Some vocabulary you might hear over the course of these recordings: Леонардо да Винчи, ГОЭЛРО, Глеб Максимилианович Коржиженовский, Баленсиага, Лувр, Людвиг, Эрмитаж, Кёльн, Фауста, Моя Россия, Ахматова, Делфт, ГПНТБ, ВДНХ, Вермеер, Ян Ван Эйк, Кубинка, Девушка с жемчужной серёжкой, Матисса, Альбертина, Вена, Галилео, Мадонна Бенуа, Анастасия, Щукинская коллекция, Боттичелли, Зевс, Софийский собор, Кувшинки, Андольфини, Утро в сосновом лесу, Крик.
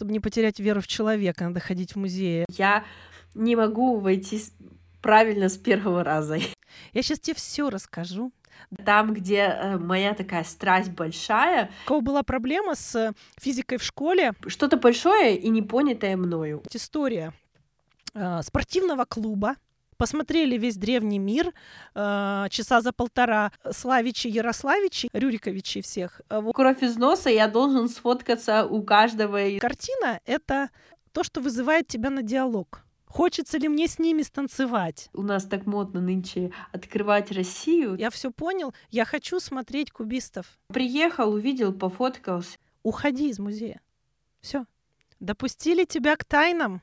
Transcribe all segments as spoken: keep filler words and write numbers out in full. чтобы не потерять веру в человека, надо ходить в музеи. Я не могу войти правильно с первого раза. Я сейчас тебе все расскажу. Там, где моя такая страсть большая. У кого была проблема с физикой в школе? Что-то большое и непонятое мною. История спортивного клуба. Посмотрели весь древний мир, э, часа за полтора, Славичи, Ярославичи, Рюриковичи всех. Кровь из носа, я должен сфоткаться у каждого. Картина — это то, что вызывает тебя на диалог. Хочется ли мне с ними станцевать? У нас так модно нынче открывать Россию. Я все понял, я хочу смотреть кубистов. Приехал, увидел, пофоткался. Уходи из музея. Все. Допустили тебя к тайнам.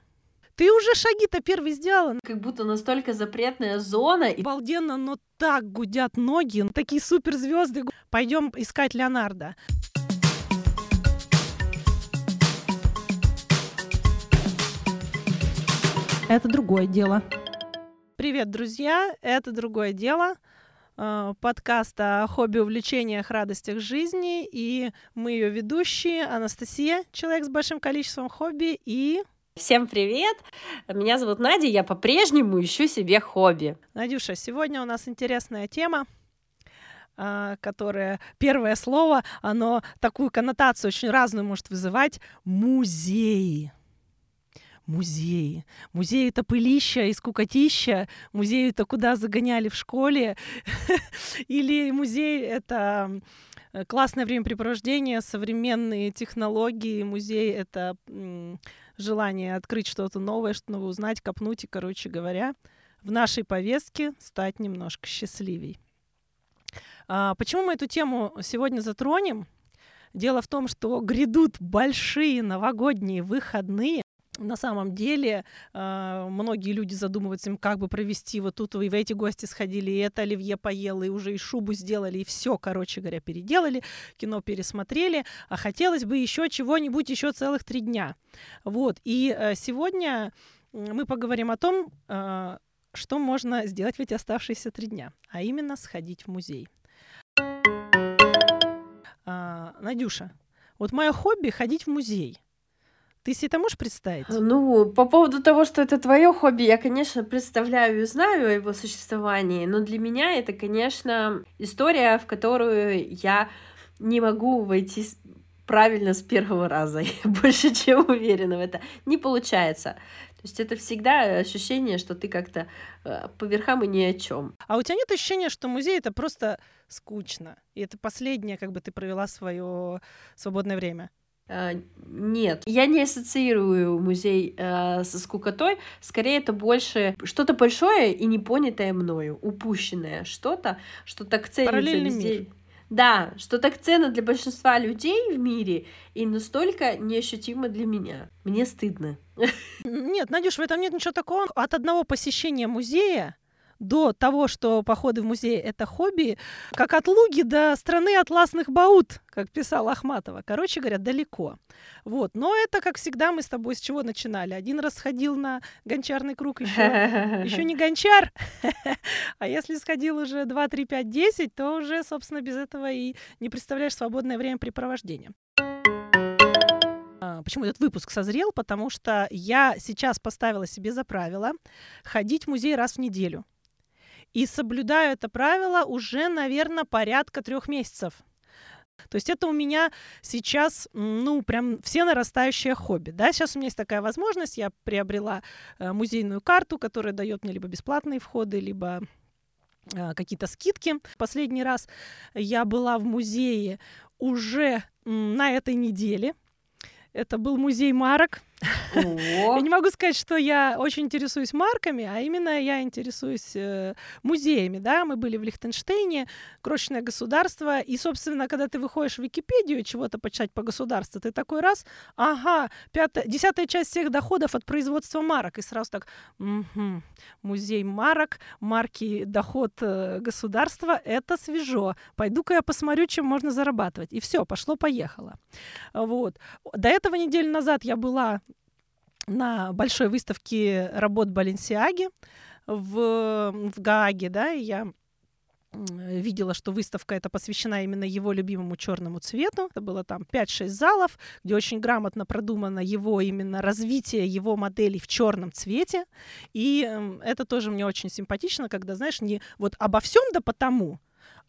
Ты уже шаги-то первые сделала. Как будто настолько запретная зона. Обалденно, но так гудят ноги. Такие суперзвезды. Пойдем искать Леонардо. Это другое дело. Привет, друзья. Это другое дело. Подкаст о хобби, увлечениях, радостях жизни. И мы ее ведущие. Анастасия, человек с большим количеством хобби. И... Всем привет! Меня зовут Надя, я по-прежнему ищу себе хобби. Надюша, сегодня у нас интересная тема, которая, первое слово, оно такую коннотацию очень разную может вызывать. Музеи. Музеи. Музеи — это пылища и скукотища. Музеи — это куда загоняли в школе. Или музей — это... классное времяпрепровождение, современные технологии, музей — это м- желание открыть что-то новое, что-то новое узнать, копнуть и, короче говоря, в нашей повестке стать немножко счастливей. А почему мы эту тему сегодня затронем? Дело в том, что грядут большие новогодние выходные. На самом деле многие люди задумываются, им как бы провести вот тут, и в эти гости сходили, и это оливье поела, и уже и шубу сделали, и все, короче говоря, переделали, кино пересмотрели, а хотелось бы еще чего-нибудь еще целых три дня. Вот, и сегодня мы поговорим о том, что можно сделать в эти оставшиеся три дня, а именно сходить в музей. Надюша, вот мое хобби — ходить в музей. Ты себе это можешь представить? Ну, по поводу того, что это твое хобби, я, конечно, представляю и знаю о его существовании, но для меня это, конечно, история, в которую я не могу войти правильно с первого раза. Я больше чем уверена в этом. Не получается. То есть это всегда ощущение, что ты как-то по верхам и ни о чем. А у тебя нет ощущения, что музей — это просто скучно, и это последнее, как бы ты провела свое свободное время? Нет, я не ассоциирую музей э, со скукотой. Скорее, это больше что-то большое и непонятое мною, упущенное что-то, что так ценится людей. Да, что так ценно для большинства людей в мире и настолько неощутимо для меня. Мне стыдно. Нет, Надюш, в этом нет ничего такого. От одного посещения музея до того, что походы в музей — это хобби, как от луги до страны атласных баут, как писала Ахматова. Короче говоря, далеко. Вот. Но это, как всегда, мы с тобой с чего начинали? Один раз сходил на гончарный круг, еще, еще не гончар. А если сходил уже два, три, пять, десять, то уже, собственно, без этого и не представляешь свободное времяпрепровождение. Почему этот выпуск созрел? Потому что я сейчас поставила себе за правило ходить в музей раз в неделю. И соблюдаю это правило уже, наверное, порядка трех месяцев. То есть это у меня сейчас, ну, прям все нарастающее хобби. Да? Сейчас у меня есть такая возможность. Я приобрела музейную карту, которая дает мне либо бесплатные входы, либо какие-то скидки. Последний раз я была в музее уже на этой неделе. Это был музей марок. О-о-о. Я не могу сказать, что я очень интересуюсь марками, а именно я интересуюсь э, музеями. Да? Мы были в Лихтенштейне, крошечное государство. И, собственно, когда ты выходишь в Википедию чего-то почитать по государству, ты такой раз, ага, пятая, десятая часть всех доходов от производства марок. И сразу так, угу, музей марок, марки, доход э, государства, это свежо. Пойду-ка я посмотрю, чем можно зарабатывать. И все, пошло-поехало. Вот. До этого неделю назад я была на большой выставке работ Баленсиаги в, в Гааге, да, и я видела, что выставка эта посвящена именно его любимому черному цвету. Это было там пять-шесть залов, где очень грамотно продумано его именно развитие его моделей в черном цвете. И это тоже мне очень симпатично, когда, знаешь, не вот обо всем да потому,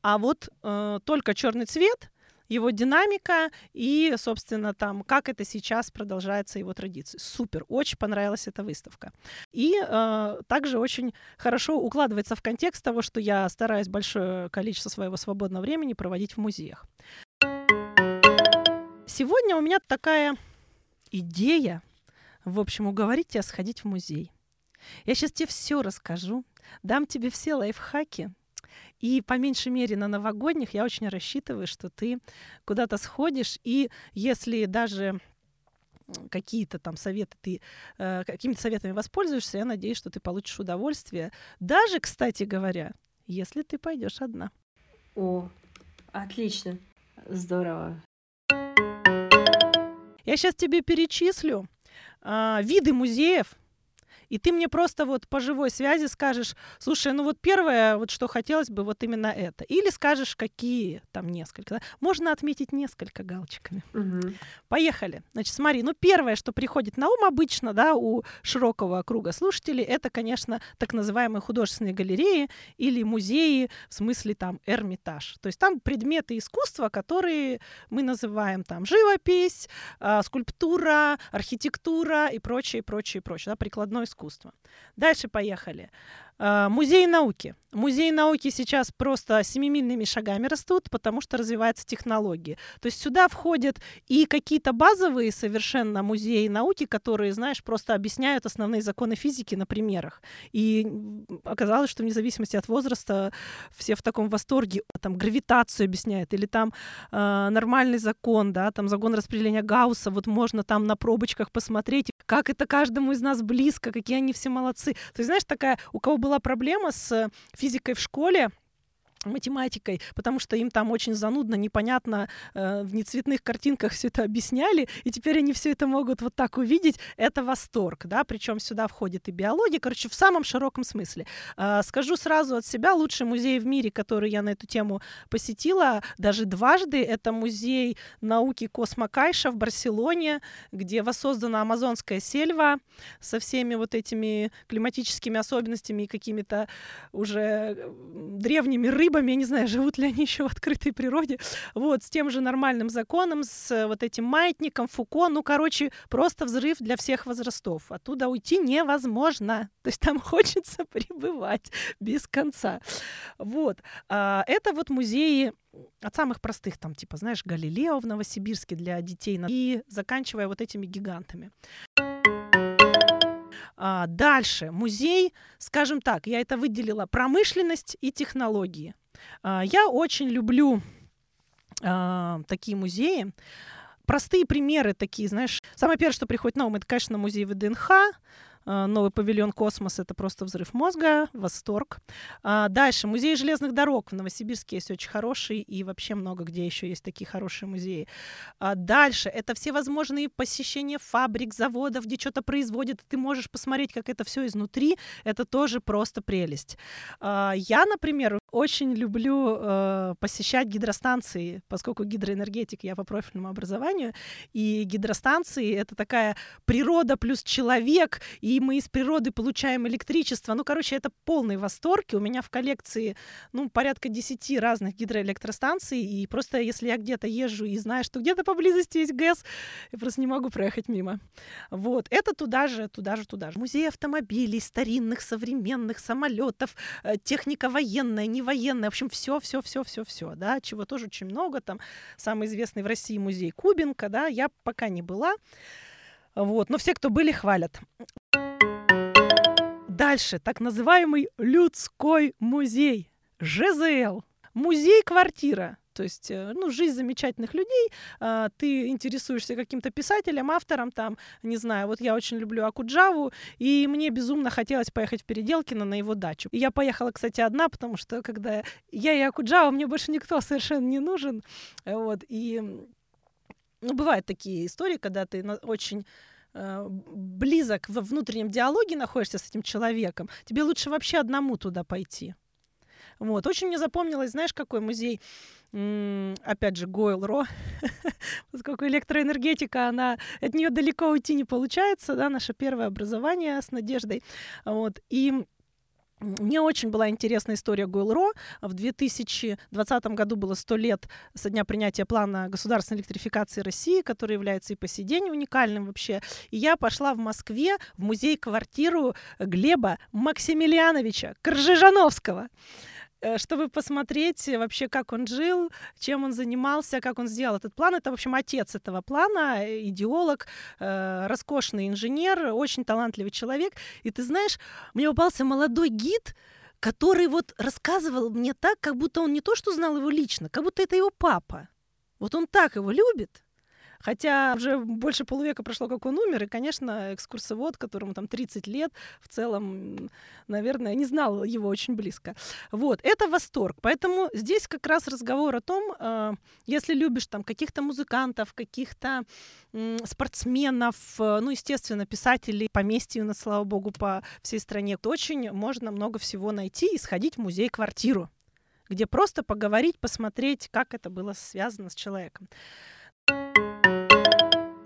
а вот э, только черный цвет, его динамика и, собственно, там, как это сейчас продолжается его традиции. Супер, очень понравилась эта выставка. И э, также очень хорошо укладывается в контекст того, что я стараюсь большое количество своего свободного времени проводить в музеях. Сегодня у меня такая идея, в общем, уговорить тебя сходить в музей. Я сейчас тебе все расскажу, дам тебе все лайфхаки. И по меньшей мере на новогодних я очень рассчитываю, что ты куда-то сходишь, и если даже какие-то там советы ты э, какими-то советами воспользуешься, я надеюсь, что ты получишь удовольствие. Даже, кстати говоря, если ты пойдешь одна. О, отлично, здорово. Я сейчас тебе перечислю э, виды музеев. И ты мне просто вот по живой связи скажешь, слушай, ну вот первое, вот что хотелось бы, вот именно это. Или скажешь, какие там несколько. Да? Можно отметить несколько галочками. Угу. Поехали. Значит, смотри, ну первое, что приходит на ум обычно, да, у широкого круга слушателей, это, конечно, так называемые художественные галереи или музеи, в смысле там Эрмитаж. То есть там предметы искусства, которые мы называем там живопись, э, скульптура, архитектура и прочее, прочее, прочее, да, прикладное искусство. Искусство. Дальше поехали. Музей науки. Музей науки сейчас просто семимильными шагами растут, потому что развиваются технологии. То есть сюда входят и какие-то базовые совершенно музеи науки, которые, знаешь, просто объясняют основные законы физики на примерах. И оказалось, что вне зависимости от возраста все в таком восторге. Там гравитацию объясняют, или там э, нормальный закон, да, там закон распределения Гаусса. Вот можно там на пробочках посмотреть, как это каждому из нас близко, какие они все молодцы. То есть, знаешь, такая, у кого была проблема с физикой в школе, математикой, потому что им там очень занудно, непонятно, э, в нецветных картинках все это объясняли, и теперь они все это могут вот так увидеть. Это восторг, да, причем сюда входит и биология, короче, в самом широком смысле. Э, скажу сразу от себя, лучший музей в мире, который я на эту тему посетила, даже дважды, это музей науки Космокайша в Барселоне, где воссоздана амазонская сельва со всеми вот этими климатическими особенностями и какими-то уже древними рыбами. Я не знаю, живут ли они еще в открытой природе, вот, с тем же нормальным законом, с вот этим маятником, Фуко, ну, короче, просто взрыв для всех возрастов. Оттуда уйти невозможно, то есть там хочется пребывать без конца. Вот, а, это вот музеи от самых простых, там, типа, знаешь, Галилео в Новосибирске для детей, и заканчивая вот этими гигантами. Дальше. Музей, скажем так, я это выделила, промышленность и технологии. Я очень люблю такие музеи. Простые примеры такие, знаешь. Самое первое, что приходит на ум, это, конечно, музей ВДНХ. Новый павильон «Космос» — это просто взрыв мозга, восторг. Дальше. Музей железных дорог. В Новосибирске есть очень хороший, и вообще много где еще есть такие хорошие музеи. Дальше. Это всевозможные посещения фабрик, заводов, где что-то производят. Ты можешь посмотреть, как это все изнутри. Это тоже просто прелесть. Я, например, очень люблю посещать гидростанции, поскольку гидроэнергетик, я по профильному образованию. И гидростанции — это такая природа плюс человек, и и мы из природы получаем электричество. Ну, короче, это полный восторг. У меня в коллекции, ну, порядка десяти разных гидроэлектростанций. И просто если я где-то езжу и знаю, что где-то поблизости есть ГЭС, я просто не могу проехать мимо. Вот. Это туда же, туда же, туда же. Музей автомобилей, старинных, современных, самолетов, техника военная, невоенная. В общем, все, все, все, все, все. Да? Чего тоже очень много. Там самый известный в России музей Кубинка. Да? Я пока не была. Вот. Но все, кто были, хвалят. Дальше, так называемый людской музей, ЖЗЛ, музей-квартира. То есть, ну, жизнь замечательных людей, ты интересуешься каким-то писателем, автором, там, не знаю, вот я очень люблю Акуджаву, и мне безумно хотелось поехать в Переделкино на его дачу. И я поехала, кстати, одна, потому что, когда я и Акуджава, мне больше никто совершенно не нужен, вот, и, ну, бывают такие истории, когда ты очень... близок, во внутреннем диалоге находишься с этим человеком, тебе лучше вообще одному туда пойти. Вот. Очень мне запомнилось, знаешь, какой музей? М-м, опять же, ГОЭЛРО. Поскольку электроэнергетика, она, от нее далеко уйти не получается, да, наше первое образование с Надеждой. Вот. И мне очень была интересна история ГОЭЛРО. В две тысячи двадцатом году было сто лет со дня принятия плана государственной электрификации России, который является и по сей день уникальным вообще. И я пошла в Москве в музей-квартиру Глеба Максимилиановича Коржиженовского, чтобы посмотреть вообще, как он жил, чем он занимался, как он сделал этот план. Это, в общем, отец этого плана, идеолог, э, роскошный инженер, очень талантливый человек. И ты знаешь, мне попался молодой гид, который вот рассказывал мне так, как будто он не то что знал его лично, как будто это его папа. Вот он так его любит. Хотя уже больше полувека прошло, как он умер, и, конечно, экскурсовод, которому там тридцать лет, в целом, наверное, не знал его очень близко. Вот, это восторг. Поэтому здесь как раз разговор о том, э, если любишь там каких-то музыкантов, каких-то э, спортсменов, э, ну, естественно, писателей, поместья у нас, слава богу, по всей стране, то очень можно много всего найти и сходить в музей-квартиру, где просто поговорить, посмотреть, как это было связано с человеком.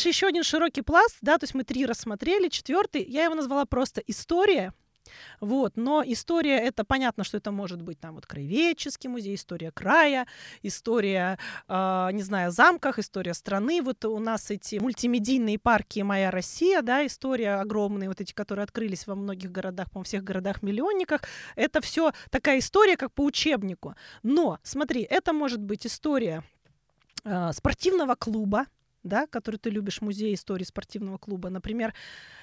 Еще один широкий пласт, да, то есть мы три рассмотрели, четвертый, я его назвала просто «История». Вот, но история, это понятно, что это может быть там вот краеведческий музей, история края, история, э, не знаю, замках, история страны. Вот у нас эти мультимедийные парки «Моя Россия», да, история огромные, вот эти, которые открылись во многих городах, по-моему, всех городах-миллионниках. Это все такая история, как по учебнику. Но, смотри, это может быть история э, спортивного клуба, да, который ты любишь, музей истории спортивного клуба. Например,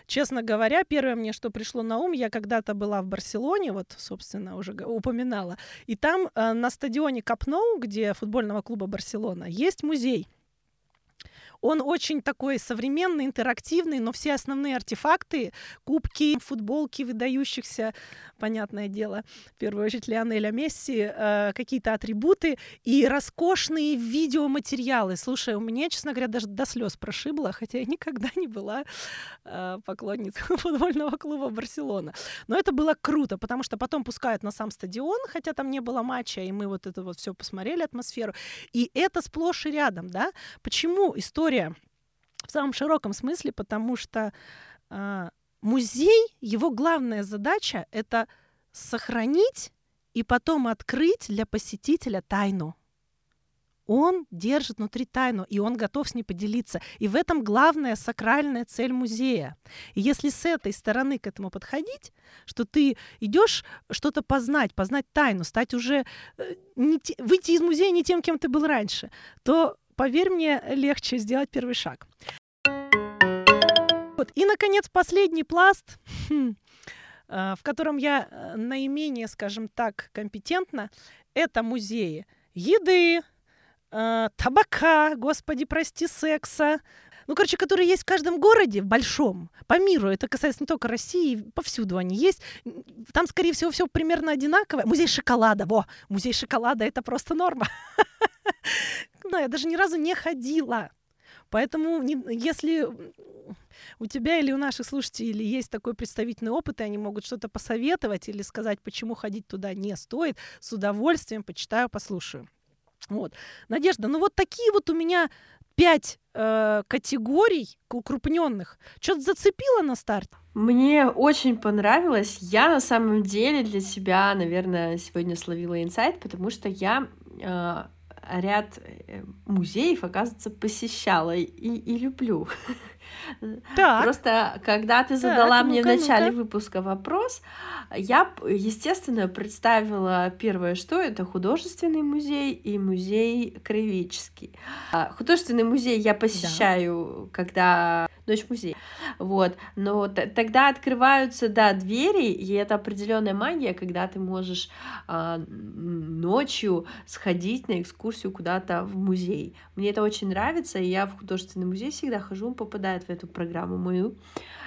честно говоря, первое мне, что пришло на ум, я когда-то была в Барселоне, вот, собственно, уже упоминала, и там э, на стадионе Капноу, где футбольного клуба Барселона, есть музей. Он очень такой современный, интерактивный, но все основные артефакты, кубки, футболки выдающихся, понятное дело, в первую очередь Лионеля Месси, э, какие-то атрибуты и роскошные видеоматериалы. Слушай, у меня, честно говоря, даже до слез прошибло, хотя я никогда не была э, поклонницей футбольного клуба «Барселона». Но это было круто, потому что потом пускают на сам стадион, хотя там не было матча, и мы вот это вот все посмотрели, атмосферу. И это сплошь и рядом, да? Почему история в самом широком смысле, потому что э, музей, его главная задача — это сохранить и потом открыть для посетителя тайну. Он держит внутри тайну, и он готов с ней поделиться. И в этом главная сакральная цель музея. И если с этой стороны к этому подходить, что ты идешь что-то познать, познать тайну, стать уже, э, не те, выйти из музея не тем, кем ты был раньше, то, поверь мне, легче сделать первый шаг. Вот. И, наконец, последний пласт, в котором я наименее, скажем так, компетентна, это музеи еды, табака, господи, прости, секса. Ну, короче, которые есть в каждом городе, в большом, по миру. Это касается не только России, повсюду они есть. Там, скорее всего, все примерно одинаковое. Музей шоколада. Во, музей шоколада — это просто норма. Я даже ни разу не ходила. Поэтому если у тебя или у наших слушателей есть такой представительный опыт, и они могут что-то посоветовать или сказать, почему ходить туда не стоит, с удовольствием почитаю, послушаю. Вот. Надежда, ну вот такие вот у меня пять э, категорий укрупненных. Что-то зацепило на старт? Мне очень понравилось. Я на самом деле для себя, наверное, сегодня словила инсайт, потому что я э, ряд музеев, оказывается, посещала и, и люблю. Так. Просто когда ты задала так, мне ну-ка, в начале ну-ка. выпуска вопрос, я, естественно, представила первое, что это художественный музей и музей краеведческий. Художественный музей я посещаю, да, когда ночь музей. Вот. Но т- тогда открываются, да, двери, и это определенная магия, когда ты можешь а, ночью сходить на экскурсию куда-то в музей. Мне это очень нравится, и я в художественный музей всегда хожу, он попадает в эту программу мою.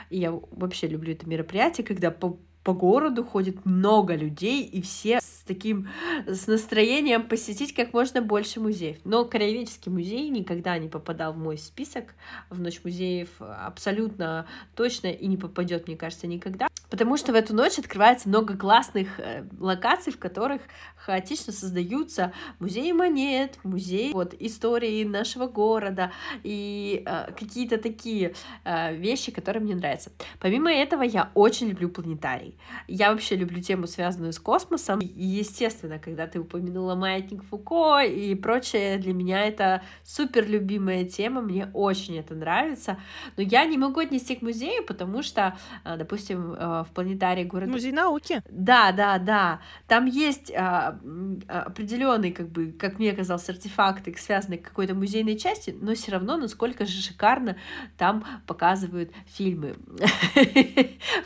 И я вообще люблю это мероприятие, когда по, по городу ходит много людей, и все с таким, с настроением посетить как можно больше музеев. Но краеведческий музей никогда не попадал в мой список в Ночь музеев абсолютно точно и не попадет, мне кажется, никогда. потому что в эту ночь открывается много классных локаций, в которых хаотично создаются музеи монет, музей вот, истории нашего города и э, какие-то такие э, вещи, которые мне нравятся. Помимо этого, я очень люблю планетарий. Я вообще люблю тему, связанную с космосом. И, естественно, когда ты упомянула маятник Фуко и прочее, для меня это супер любимая тема, мне очень это нравится. Но я не могу отнести к музею, потому что, допустим, в планетарии города... Музей науки. Да, да, да. Там есть определенные, как бы, как мне казалось, артефакты, связанные к какой-то музейной части, но все равно, насколько же шикарно там показывают фильмы.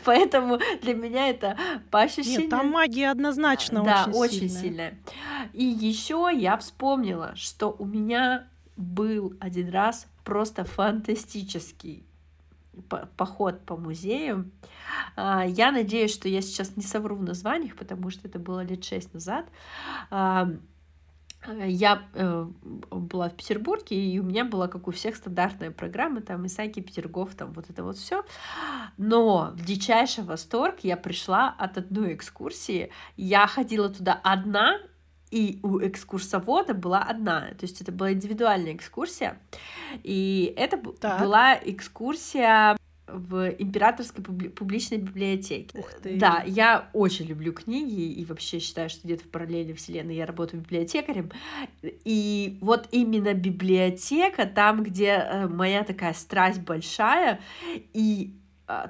Поэтому для меня это по ощущениям... Нет, там магия однозначно очень сильная. Да, очень сильная. И еще я вспомнила, что у меня был один раз просто фантастический поход по музею. Я надеюсь, что я сейчас не совру в названиях, потому что это было лет шесть назад. Я была в Петербурге, и у меня была, как у всех, стандартная программа, там Исаакиев, Петергоф, там вот это вот все. Но в дичайший восторг я пришла от одной экскурсии. Я ходила туда одна, и у экскурсовода была одна, то есть это была индивидуальная экскурсия, и это так. была экскурсия в императорской публи- публичной библиотеке. Ух ты. Да, я очень люблю книги и вообще считаю, что где-то в параллельной вселенной я работаю библиотекарем. И вот именно библиотека, там, где моя такая страсть большая, и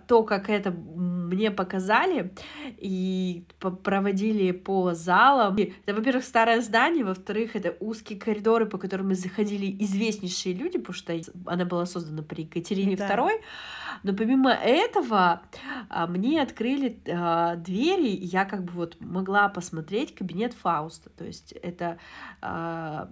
то, как это мне показали и проводили по залам. Это, во-первых, старое здание, во-вторых, это узкие коридоры, по которым заходили известнейшие люди, потому что она была создана при Екатерине да. второй. Но помимо этого мне открыли а, двери, и я как бы вот могла посмотреть кабинет Фауста. То есть это а,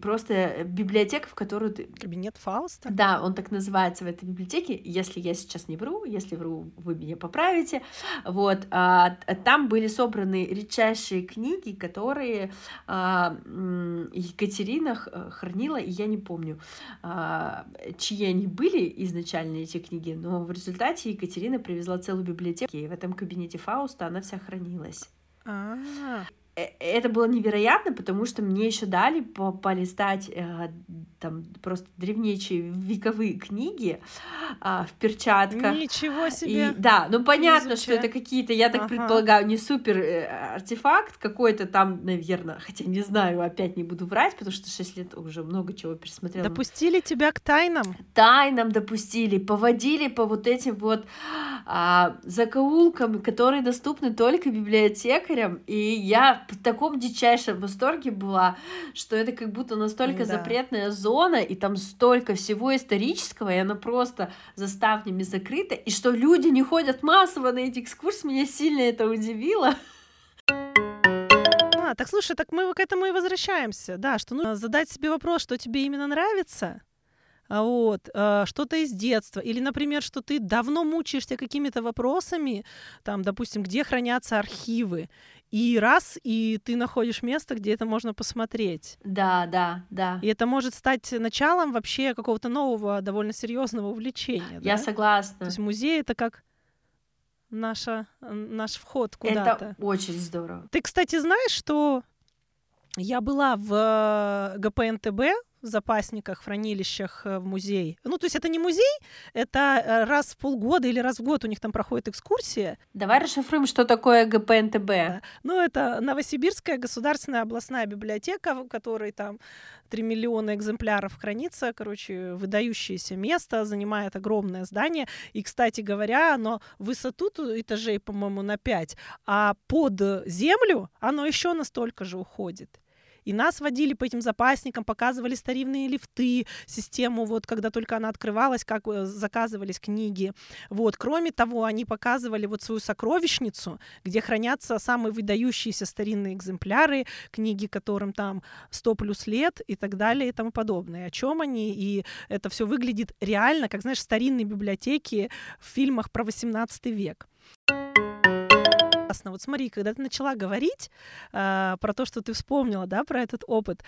просто библиотека, в которую ты... Кабинет Фауста? Да, он так называется в этой библиотеке. Если я сейчас не вру, если вру, вы меня поправите. Вот. А, там были собраны редчайшие книги, которые а, Екатерина хранила, и я не помню, а, чьи они были изначально, эти книги, но в результате Екатерина привезла целую библиотеку, и в этом кабинете Фауста она вся хранилась. А-а-а. Это было невероятно, потому что мне еще дали полистать э, там просто древнейшие вековые книги э, в перчатках. Ничего себе! И, да, ну понятно, изучая. Что это какие-то, я так ага. предполагаю, не супер э, артефакт какой-то там, наверное, хотя не знаю, опять не буду врать, потому что шесть лет уже много чего пересмотрела. Допустили тебя к тайнам? Тайнам допустили, поводили по вот этим вот э, закоулкам, которые доступны только библиотекарям, и я в таком дичайшем восторге была, что это как будто настолько да. запретная зона, и там столько всего исторического, и она просто за ставнями закрыта, и что люди не ходят массово на эти экскурсии, меня сильно это удивило. А, так слушай, так мы к этому и возвращаемся, да, что нужно задать себе вопрос, что тебе именно нравится, вот, что-то из детства, или, например, что ты давно мучаешься какими-то вопросами, там, допустим, где хранятся архивы, и раз, и ты находишь место, где это можно посмотреть. Да, да, да. И это может стать началом вообще какого-то нового, довольно серьезного увлечения. Я да? согласна. То есть музей — это как наша, наш вход куда-то. Это очень здорово. Ты, кстати, знаешь, что я была в гэ пэ эн тэ бэ, в запасниках, в хранилищах, в музей. Ну, то есть это не музей, это раз в полгода или раз в год у них там проходит экскурсия. Давай расшифруем, что такое гэ пэ эн тэ бэ. Да. Ну, это Новосибирская государственная областная библиотека, в которой там три миллиона экземпляров хранится, короче, выдающееся место, занимает огромное здание. И, кстати говоря, оно высоту этажей, по-моему, на пять, а под землю оно еще настолько же уходит. И нас водили по этим запасникам, показывали старинные лифты, систему, вот, когда только она открывалась, как заказывались книги. Вот. Кроме того, они показывали вот свою сокровищницу, где хранятся самые выдающиеся старинные экземпляры, книги, которым там сто плюс лет и так далее и тому подобное. О чем они? И это все выглядит реально, как, знаешь, старинные библиотеки в фильмах про восемнадцатый век. Вот смотри, когда ты начала говорить э, про то, что ты вспомнила, да, про этот опыт,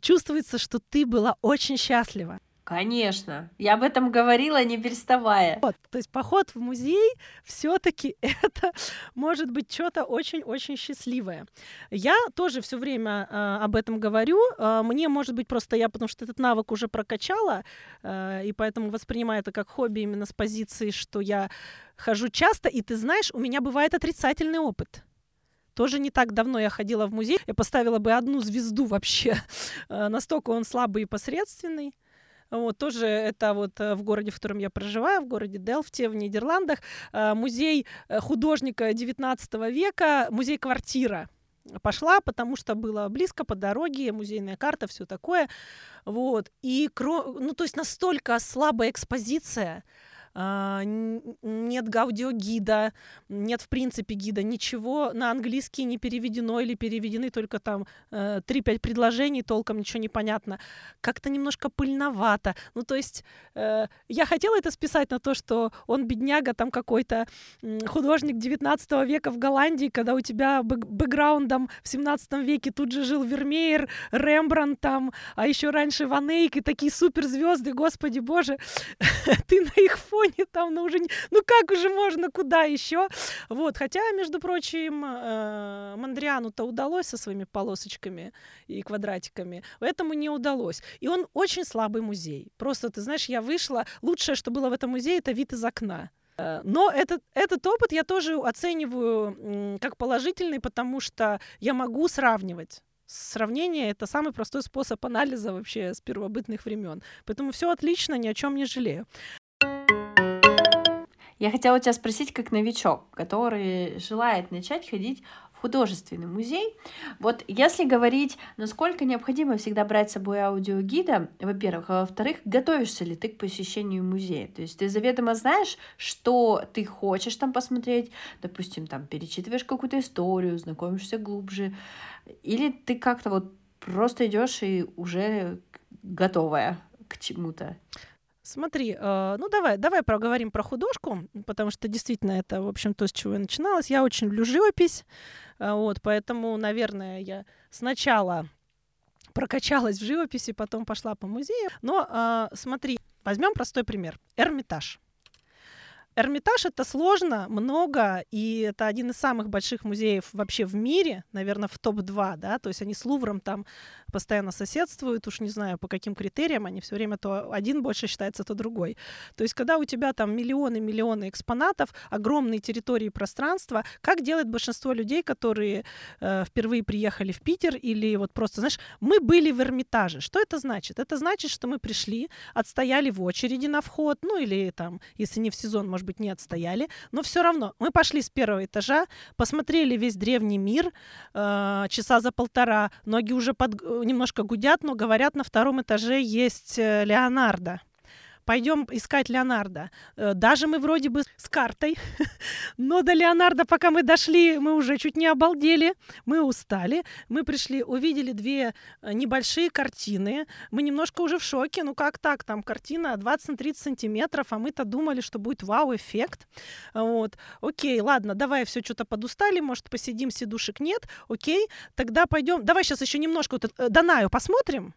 чувствуется, что ты была очень счастлива. Конечно, я об этом говорила, не переставая. Вот, то есть поход в музей все-таки это может быть что-то очень-очень счастливое. Я тоже все время э, об этом говорю. Э, мне, может быть, просто я, потому что этот навык уже прокачала, э, и поэтому воспринимаю это как хобби именно с позиции, что я хожу часто, и ты знаешь, у меня бывает отрицательный опыт. Тоже не так давно я ходила в музей, я поставила бы одну звезду вообще, э, настолько он слабый и посредственный. Вот, тоже это вот в городе, в котором я проживаю, в городе Делфте, в Нидерландах, музей художника девятнадцатого века, музей-квартира. Пошла, потому что было близко по дороге, музейная карта, все такое. Вот. И, ну, то есть настолько слабая экспозиция, нет аудиогида, нет в принципе гида, ничего на английский не переведено или переведены только там три-пять предложений, толком ничего не понятно, как-то немножко пыльновато. Ну то есть я хотела это списать на то, что он бедняга там какой-то художник девятнадцатого века в Голландии, когда у тебя бэкграундом в семнадцатом веке тут же жил Вермеер, Рембрандт там, а еще раньше Ван Эйк и такие суперзвезды, господи боже, ты на их фото там, ну, уже не... ну как уже можно, куда еще? Вот, хотя, между прочим, Мандриану-то удалось со своими полосочками и квадратиками, этому не удалось. И он очень слабый музей. Просто, ты знаешь, я вышла, лучшее, что было в этом музее, это вид из окна. Но этот, этот опыт я тоже оцениваю как положительный, потому что я могу сравнивать. Сравнение — это самый простой способ анализа вообще с первобытных времен. Поэтому все отлично, ни о чем не жалею. Я хотела тебя спросить, как новичок, который желает начать ходить в художественный музей. Вот если говорить, насколько необходимо всегда брать с собой аудиогида, во-первых, а во-вторых, готовишься ли ты к посещению музея? То есть ты заведомо знаешь, что ты хочешь там посмотреть, допустим, там перечитываешь какую-то историю, знакомишься глубже, или ты как-то вот просто идешь и уже готовая к чему-то? Смотри, ну давай, давай поговорим про художку, потому что действительно это, в общем, то, с чего я начиналась. Я очень люблю живопись, вот, поэтому, наверное, я сначала прокачалась в живописи, потом пошла по музеям. Но смотри, возьмем простой пример. Эрмитаж. Эрмитаж — это сложно, много, и это один из самых больших музеев вообще в мире, наверное, в топ-два, да, то есть они с Лувром там постоянно соседствуют, уж не знаю, по каким критериям, они все время то один больше считается, то другой. То есть когда у тебя там миллионы-миллионы экспонатов, огромные территории пространства, как делает большинство людей, которые э, впервые приехали в Питер или вот просто, знаешь, мы были в Эрмитаже. Что это значит? Это значит, что мы пришли, отстояли в очереди на вход, ну или там, если не в сезон, может быть, не отстояли, но все равно мы пошли с первого этажа, посмотрели весь древний мир, э, часа за полтора, ноги уже под, немножко гудят, но говорят, на втором этаже есть Леонардо. Пойдем искать Леонардо. Даже мы вроде бы с картой, но до Леонардо, пока мы дошли, мы уже чуть не обалдели, мы устали, мы пришли, увидели две небольшие картины, мы немножко уже в шоке, ну как так, там картина двадцать на тридцать сантиметров, а мы-то думали, что будет вау-эффект. Вот. Окей, ладно, давай все что-то подустали, может посидим, сидушек нет, окей, тогда пойдем, давай сейчас еще немножко вот Данаю посмотрим.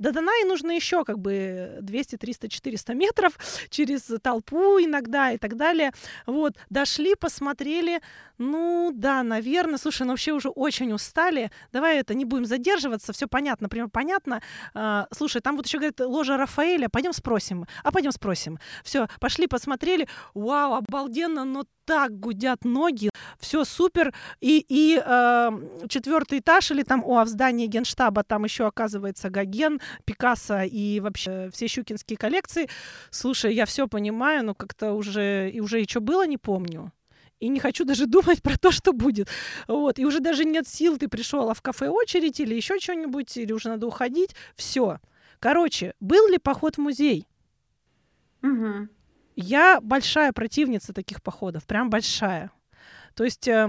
До Данаи нужно еще как бы двести, триста, четыреста метров через толпу иногда и так далее. Вот, дошли, посмотрели, ну да, наверное, слушай, ну вообще уже очень устали, давай это, не будем задерживаться, все понятно, прям понятно. А, слушай, там вот еще говорят, ложа Рафаэля, пойдем спросим, а пойдем спросим. Все, пошли, посмотрели, вау, обалденно, но так гудят ноги, все супер, и, и э, четвертый этаж, или там, о, а в здании Генштаба там еще оказывается Гоген, Пикассо и вообще все щукинские коллекции. Слушай, я все понимаю, но как-то уже и уже и что было, не помню. И не хочу даже думать про то, что будет. Вот. И уже даже нет сил, ты пришел, а в кафе очередь, или еще что-нибудь, или уже надо уходить. Все. Короче, был ли поход в музей? Угу. Я большая противница таких походов, прям большая. То есть э,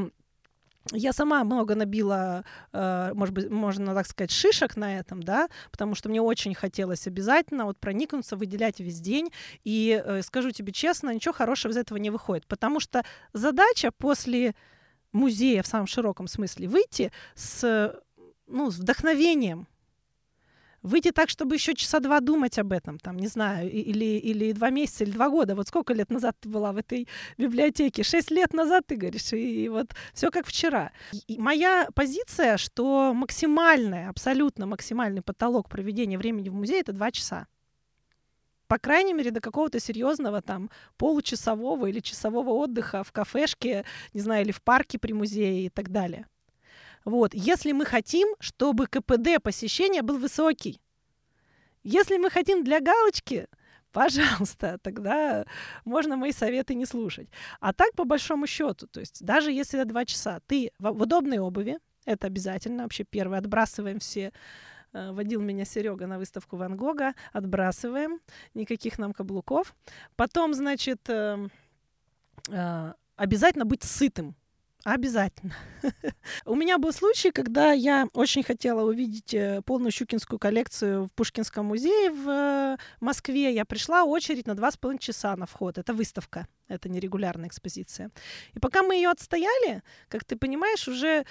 я сама много набила, э, может быть, можно так сказать, шишек на этом, да, потому что мне очень хотелось обязательно вот проникнуться, выделять весь день. И э, скажу тебе честно, ничего хорошего из этого не выходит, потому что задача после музея в самом широком смысле выйти с, ну, с вдохновением. выйти так, чтобы еще часа два думать об этом, там, не знаю, или, или два месяца, или два года. Вот сколько лет назад ты была в этой библиотеке? Шесть лет назад, ты говоришь, и, и вот все как вчера. И моя позиция, что максимальный, абсолютно максимальный потолок проведения времени в музее — это два часа. По крайней мере, до какого-то серьезного там получасового или часового отдыха в кафешке, не знаю, или в парке при музее и так далее. Вот. Если мы хотим, чтобы ка пэ дэ посещения был высокий, если мы хотим для галочки, пожалуйста, тогда можно мои советы не слушать. А так, по большому счету, то есть даже если это два часа, ты в удобной обуви, это обязательно, вообще первое, отбрасываем все... Водил меня Серега на выставку Ван Гога. Отбрасываем. Никаких нам каблуков. Потом, значит, э, э, обязательно быть сытым. Обязательно. У меня был случай, когда я очень хотела увидеть полную щукинскую коллекцию в Пушкинском музее в Москве. Я пришла, очередь на два с половиной часа на вход. Это выставка, это нерегулярная экспозиция. И пока мы ее отстояли, как ты понимаешь, уже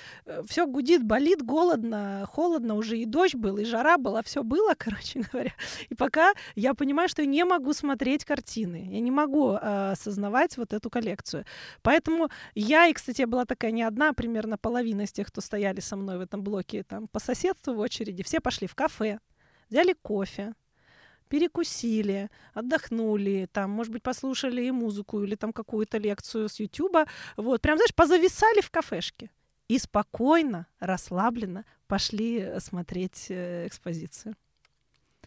все гудит, болит, голодно, холодно, уже и дождь был, и жара была, все было, короче говоря. И пока я понимаю, что я не могу смотреть картины, я не могу осознавать вот эту коллекцию. Поэтому я, и, кстати, я была такая не одна, примерно половина из тех, кто стояли со мной в этом блоке там, по соседству в очереди, все пошли в кафе, взяли кофе, перекусили, отдохнули, там, может быть, послушали и музыку, или там какую-то лекцию с Ютуба. Вот, прям, знаешь, позависали в кафешке и спокойно, расслабленно пошли смотреть экспозицию.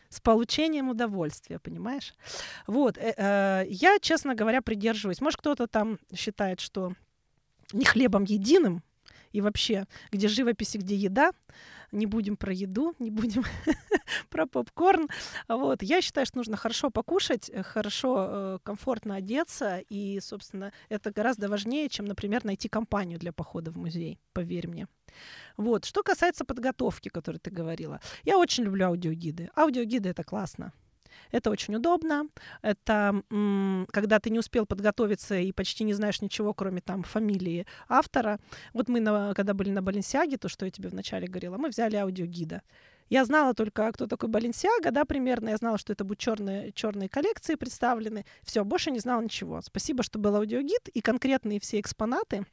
С получением удовольствия, понимаешь? Вот, я, честно говоря, придерживаюсь. Может, кто-то там считает, что не хлебом единым, и вообще, где живопись и где еда, не будем про еду, не будем про попкорн. Вот. Я считаю, что нужно хорошо покушать, хорошо, э, комфортно одеться, и, собственно, это гораздо важнее, чем, например, найти компанию для похода в музей, поверь мне. Вот. Что касается подготовки, о которой ты говорила, я очень люблю аудиогиды. Аудиогиды — это классно. Это очень удобно. Это м- когда ты не успел подготовиться и почти не знаешь ничего, кроме там фамилии автора. Вот мы, на, когда были на Баленсиаге, то, что я тебе вначале говорила, мы взяли аудиогида. Я знала только, кто такой Баленсиага, да, примерно. Я знала, что это будут черные, черные коллекции представлены. Все, больше не знала ничего. Спасибо, что был аудиогид. И конкретные все экспонаты,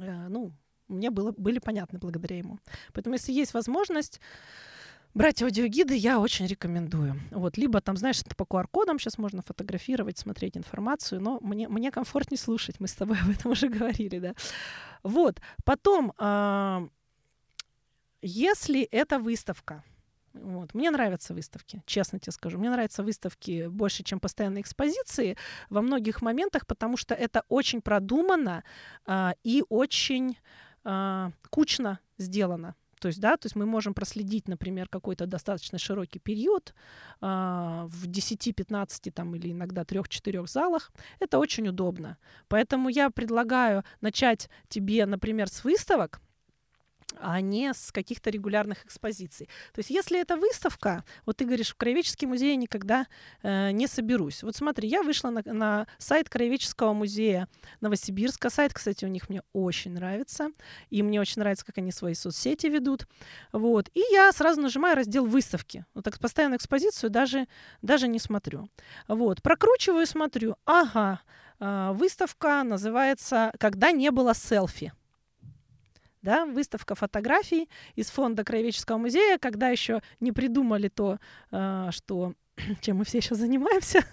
э, ну, мне было, были понятны благодаря ему. Поэтому, если есть возможность... брать аудиогиды я очень рекомендую. Вот. Либо там, знаешь, по ку ар-кодам сейчас можно фотографировать, смотреть информацию, но мне, мне комфортнее слушать. Мы с тобой об этом уже говорили, да. Вот. Потом, э, если это выставка, вот. Мне нравятся выставки, честно тебе скажу. Мне нравятся выставки больше, чем постоянные экспозиции во многих моментах, потому что это очень продумано э, и очень э, кучно сделано. То есть, да, то есть мы можем проследить, например, какой-то достаточно широкий период э, в десяти-пятнадцати там, или иногда трех-четырех залах. Это очень удобно. Поэтому я предлагаю начать тебе, например, с выставок, а не с каких-то регулярных экспозиций. То есть если это выставка, вот ты говоришь, в Краеведческий музей я никогда э, не соберусь. Вот смотри, я вышла на, на сайт Краеведческого музея Новосибирска. Сайт, кстати, у них мне очень нравится. И мне очень нравится, как они свои соцсети ведут. Вот. И я сразу нажимаю раздел «Выставки». Вот так постоянную экспозицию даже, даже не смотрю. Вот. Прокручиваю, смотрю. Ага, э, выставка называется «Когда не было селфи». Да, выставка фотографий из фонда Краеведческого музея, когда еще не придумали то, что, чем мы все сейчас занимаемся,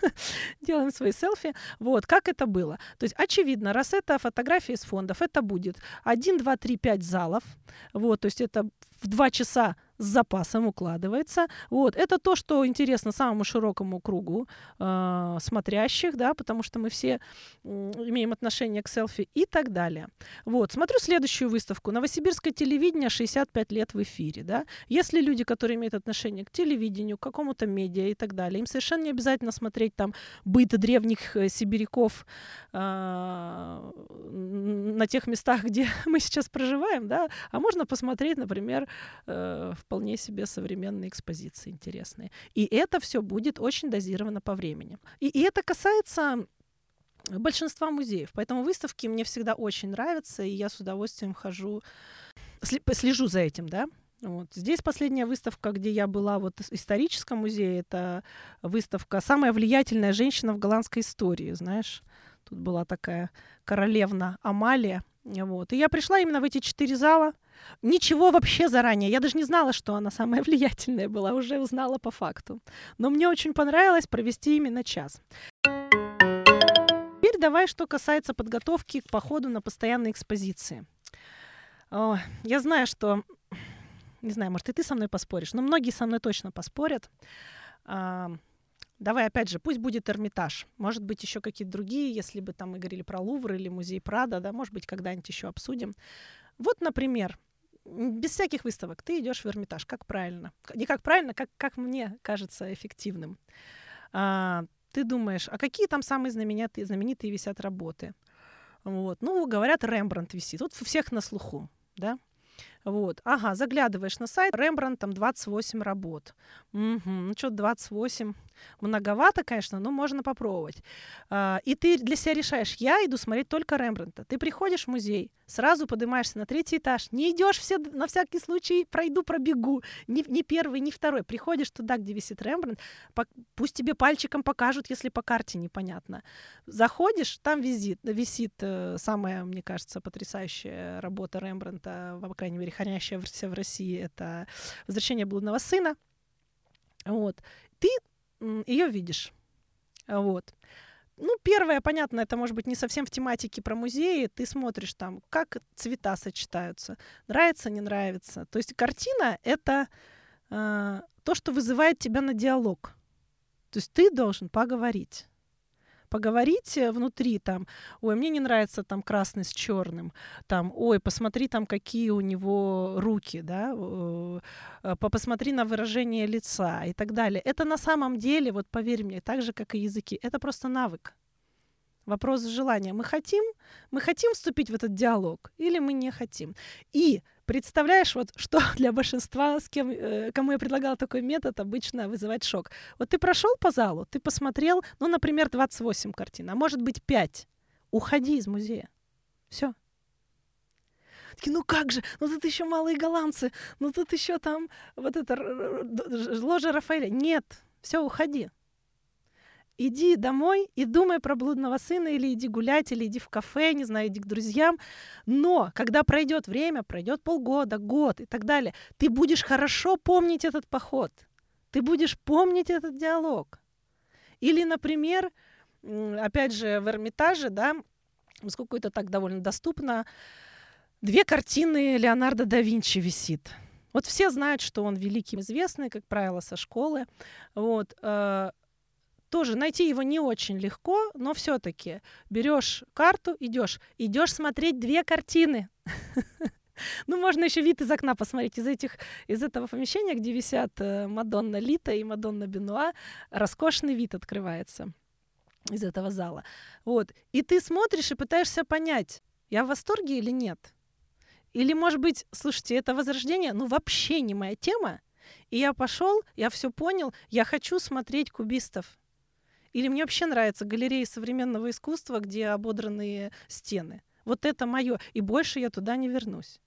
делаем свои селфи. Вот, как это было. То есть, очевидно, раз это фотографии из фондов, это будет один, два, три, пять залов. Вот, то есть это в два часа с запасом укладывается. Вот. Это то, что интересно самому широкому кругу э, смотрящих, да, потому что мы все э, имеем отношение к селфи и так далее. Вот. Смотрю следующую выставку. Новосибирское телевидение шестьдесят пять лет в эфире. Да? Если люди, которые имеют отношение к телевидению, к какому-то медиа и так далее, им совершенно не обязательно смотреть там быт древних сибиряков э, на тех местах, где мы сейчас проживаем, да? А можно посмотреть, например, э, в вполне себе современные экспозиции интересные. И это все будет очень дозировано по времени. И, и это касается большинства музеев. Поэтому выставки мне всегда очень нравятся, и я с удовольствием хожу, слежу за этим, да. Вот. Здесь последняя выставка, где я была, вот в историческом музее, это выставка «Самая влиятельная женщина в голландской истории», знаешь. Тут была такая королевна Амалия. Вот. И я пришла именно в эти четыре зала. Ничего вообще заранее. Я даже не знала, что она самая влиятельная была, уже узнала по факту. Но мне очень понравилось провести именно час. Теперь давай, что касается подготовки к походу на постоянные экспозиции. О, я знаю, что... Не знаю, может, и ты со мной поспоришь, но многие со мной точно поспорят. А, давай, опять же, пусть будет Эрмитаж. Может быть, еще какие-то другие, если бы там мы говорили про Лувр или музей Прадо, да, может быть, когда-нибудь еще обсудим. Вот, например, без всяких выставок ты идешь в Эрмитаж. Как правильно? Не как правильно, как, как мне кажется эффективным. А, ты думаешь, а какие там самые знаменитые, знаменитые висят работы? Вот. Ну, говорят, Рембрандт висит. Вот у всех на слуху, да? Вот. Ага, заглядываешь на сайт, Рембрандт, там двадцать восемь работ. Угу. Ну что, двадцать восемь. Многовато, конечно, но можно попробовать. А, и ты для себя решаешь, я иду смотреть только Рембрандта. Ты приходишь в музей, сразу поднимаешься на третий этаж, не идешь все, на всякий случай, пройду, пробегу. Ни, ни первый, ни второй. Приходишь туда, где висит Рембрандт, по, пусть тебе пальчиком покажут, если по карте непонятно. Заходишь, там визит, висит э, самая, мне кажется, потрясающая работа Рембрандта, по крайней мере, хранящаяся в России, это «Возвращение блудного сына». Вот. Ты ее видишь. Вот. Ну, первое, понятно, это может быть не совсем в тематике про музеи. Ты смотришь там, как цвета сочетаются. Нравится, не нравится. То есть картина — это э, то, что вызывает тебя на диалог. То есть ты должен поговорить. Поговорить внутри, там, ой, мне не нравится там красный с черным, там, ой, посмотри там, какие у него руки, да, посмотри на выражение лица и так далее. Это на самом деле, вот поверь мне, так же, как и языки, это просто навык. Вопрос желания. Мы хотим, мы хотим вступить в этот диалог или мы не хотим? И представляешь, вот что для большинства, с кем, э, кому я предлагала такой метод, обычно вызывает шок. Вот ты прошел по залу, ты посмотрел, ну, например, двадцать восемь картин, а может быть пять. Уходи из музея. Все. Такие, ну как же, ну тут еще малые голландцы, ну тут еще там вот это ложа Рафаэля. Нет, все, уходи. Иди домой и думай про блудного сына, или иди гулять, или иди в кафе, не знаю, иди к друзьям. Но когда пройдет время, пройдет полгода, год и так далее, ты будешь хорошо помнить этот поход. Ты будешь помнить этот диалог. Или, например, опять же, в Эрмитаже, да, поскольку это так довольно доступно, две картины Леонардо да Винчи висит. Вот все знают, что он великий, известный, как правило, со школы. Вот. Тоже найти его не очень легко, но все-таки берешь карту, идешь, идешь смотреть две картины. Ну, можно еще вид из окна посмотреть. Из этих, из этого помещения, где висят Мадонна Лита и Мадонна Бенуа, роскошный вид открывается из этого зала. Вот. И ты смотришь и пытаешься понять, я в восторге или нет. Или, может быть, слушайте, это возрождение, ну, вообще не моя тема. И я пошел, я все понял, я хочу смотреть кубистов. Или мне вообще нравятся галереи современного искусства, где ободранные стены. Вот это мое. И больше я туда не вернусь.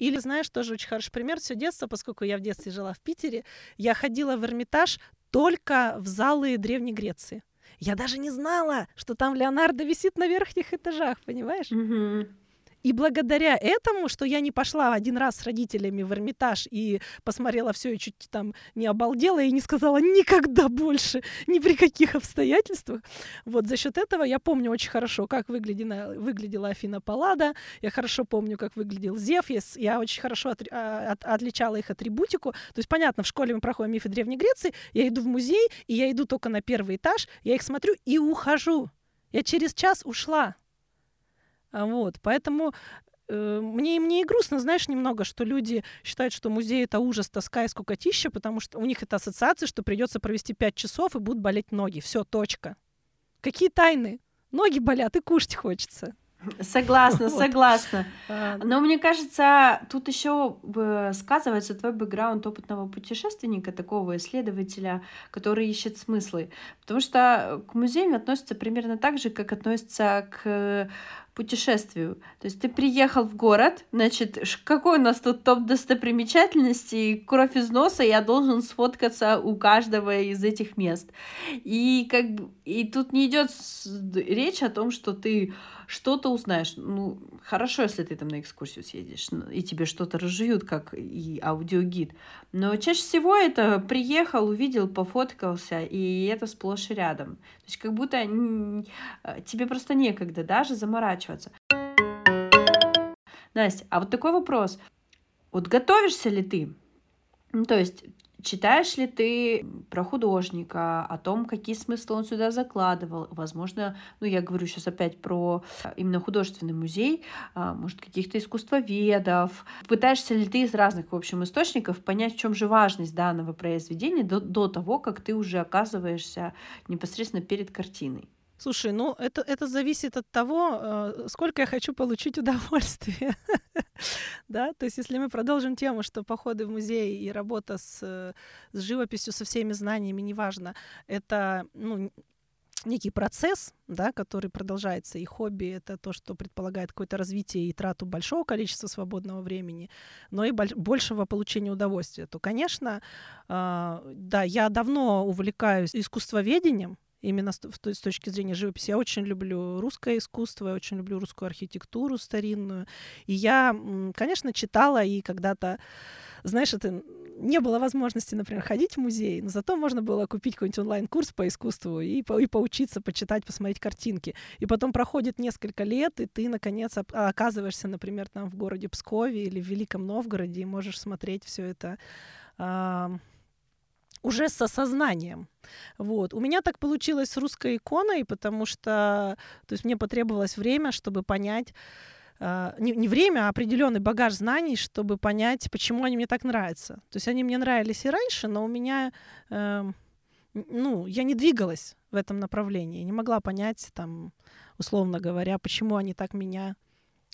Или, знаешь, тоже очень хороший пример. Все детство, поскольку я в детстве жила в Питере, я ходила в Эрмитаж только в залы Древней Греции. Я даже не знала, что там Леонардо висит на верхних этажах, понимаешь? Mm-hmm. И благодаря этому, что я не пошла один раз с родителями в Эрмитаж и посмотрела все и чуть там не обалдела и не сказала никогда больше, ни при каких обстоятельствах. Вот за счет этого я помню очень хорошо, как выглядела, выглядела Афина Паллада, я хорошо помню, как выглядел Зевс, я очень хорошо от, от, отличала их атрибутику. То есть, понятно, в школе мы проходим мифы Древней Греции, я иду в музей, и я иду только на первый этаж, я их смотрю и ухожу. Я через час ушла. Вот, поэтому э, мне, мне и грустно, знаешь, немного, что люди считают, что музей — это ужас, тоска и скукотища, потому что у них это ассоциация, что придется провести пять часов и будут болеть ноги. Все, точка. Какие тайны? Ноги болят и кушать хочется. Согласна, вот. Согласна. Но мне кажется, тут еще сказывается твой бэкграунд опытного путешественника, такого исследователя, который ищет смыслы. Потому что к музеям относятся примерно так же, как относятся к путешествию. То есть ты приехал в город, значит, какой у нас тут топ достопримечательностей, кровь из носа, я должен сфоткаться у каждого из этих мест. И, как, и тут не идет речь о том, что ты что-то узнаешь. Ну, хорошо, если ты там на экскурсию съедешь, и тебе что-то разжуют, как и аудиогид. Но чаще всего это приехал, увидел, пофоткался, и это сплошь и рядом. То есть как будто тебе просто некогда даже заморачиваться. Настя, а вот такой вопрос. Вот готовишься ли ты? Ну, то есть читаешь ли ты про художника, о том, какие смыслы он сюда закладывал? Возможно, ну я говорю сейчас опять про именно художественный музей, может, каких-то искусствоведов. Пытаешься ли ты из разных, в общем, источников понять, в чем же важность данного произведения до, до того, как ты уже оказываешься непосредственно перед картиной? Слушай, ну это, это зависит от того, сколько я хочу получить удовольствие. Да? То есть если мы продолжим тему, что походы в музей и работа с, с живописью, со всеми знаниями, неважно, это ну, некий процесс, да, который продолжается, и хобби — это то, что предполагает какое-то развитие и трату большого количества свободного времени, но и большего получения удовольствия, то, конечно, да, я давно увлекаюсь искусствоведением, именно с точки зрения живописи. Я очень люблю русское искусство, я очень люблю русскую архитектуру старинную. И я, конечно, читала, и когда-то, знаешь, это не было возможности, например, ходить в музей, но зато можно было купить какой-нибудь онлайн-курс по искусству и, по, и поучиться, почитать, посмотреть картинки. И потом проходит несколько лет, и ты, наконец, оказываешься, например, там в городе Пскове или в Великом Новгороде, и можешь смотреть все это а- уже с осознанием. Вот. У меня так получилось с русской иконой, потому что то есть мне потребовалось время, чтобы понять, э, не, не время, а определенный багаж знаний, чтобы понять, почему они мне так нравятся. То есть они мне нравились и раньше, но у меня, э, ну, я не двигалась в этом направлении, не могла понять, там, условно говоря, почему они так меня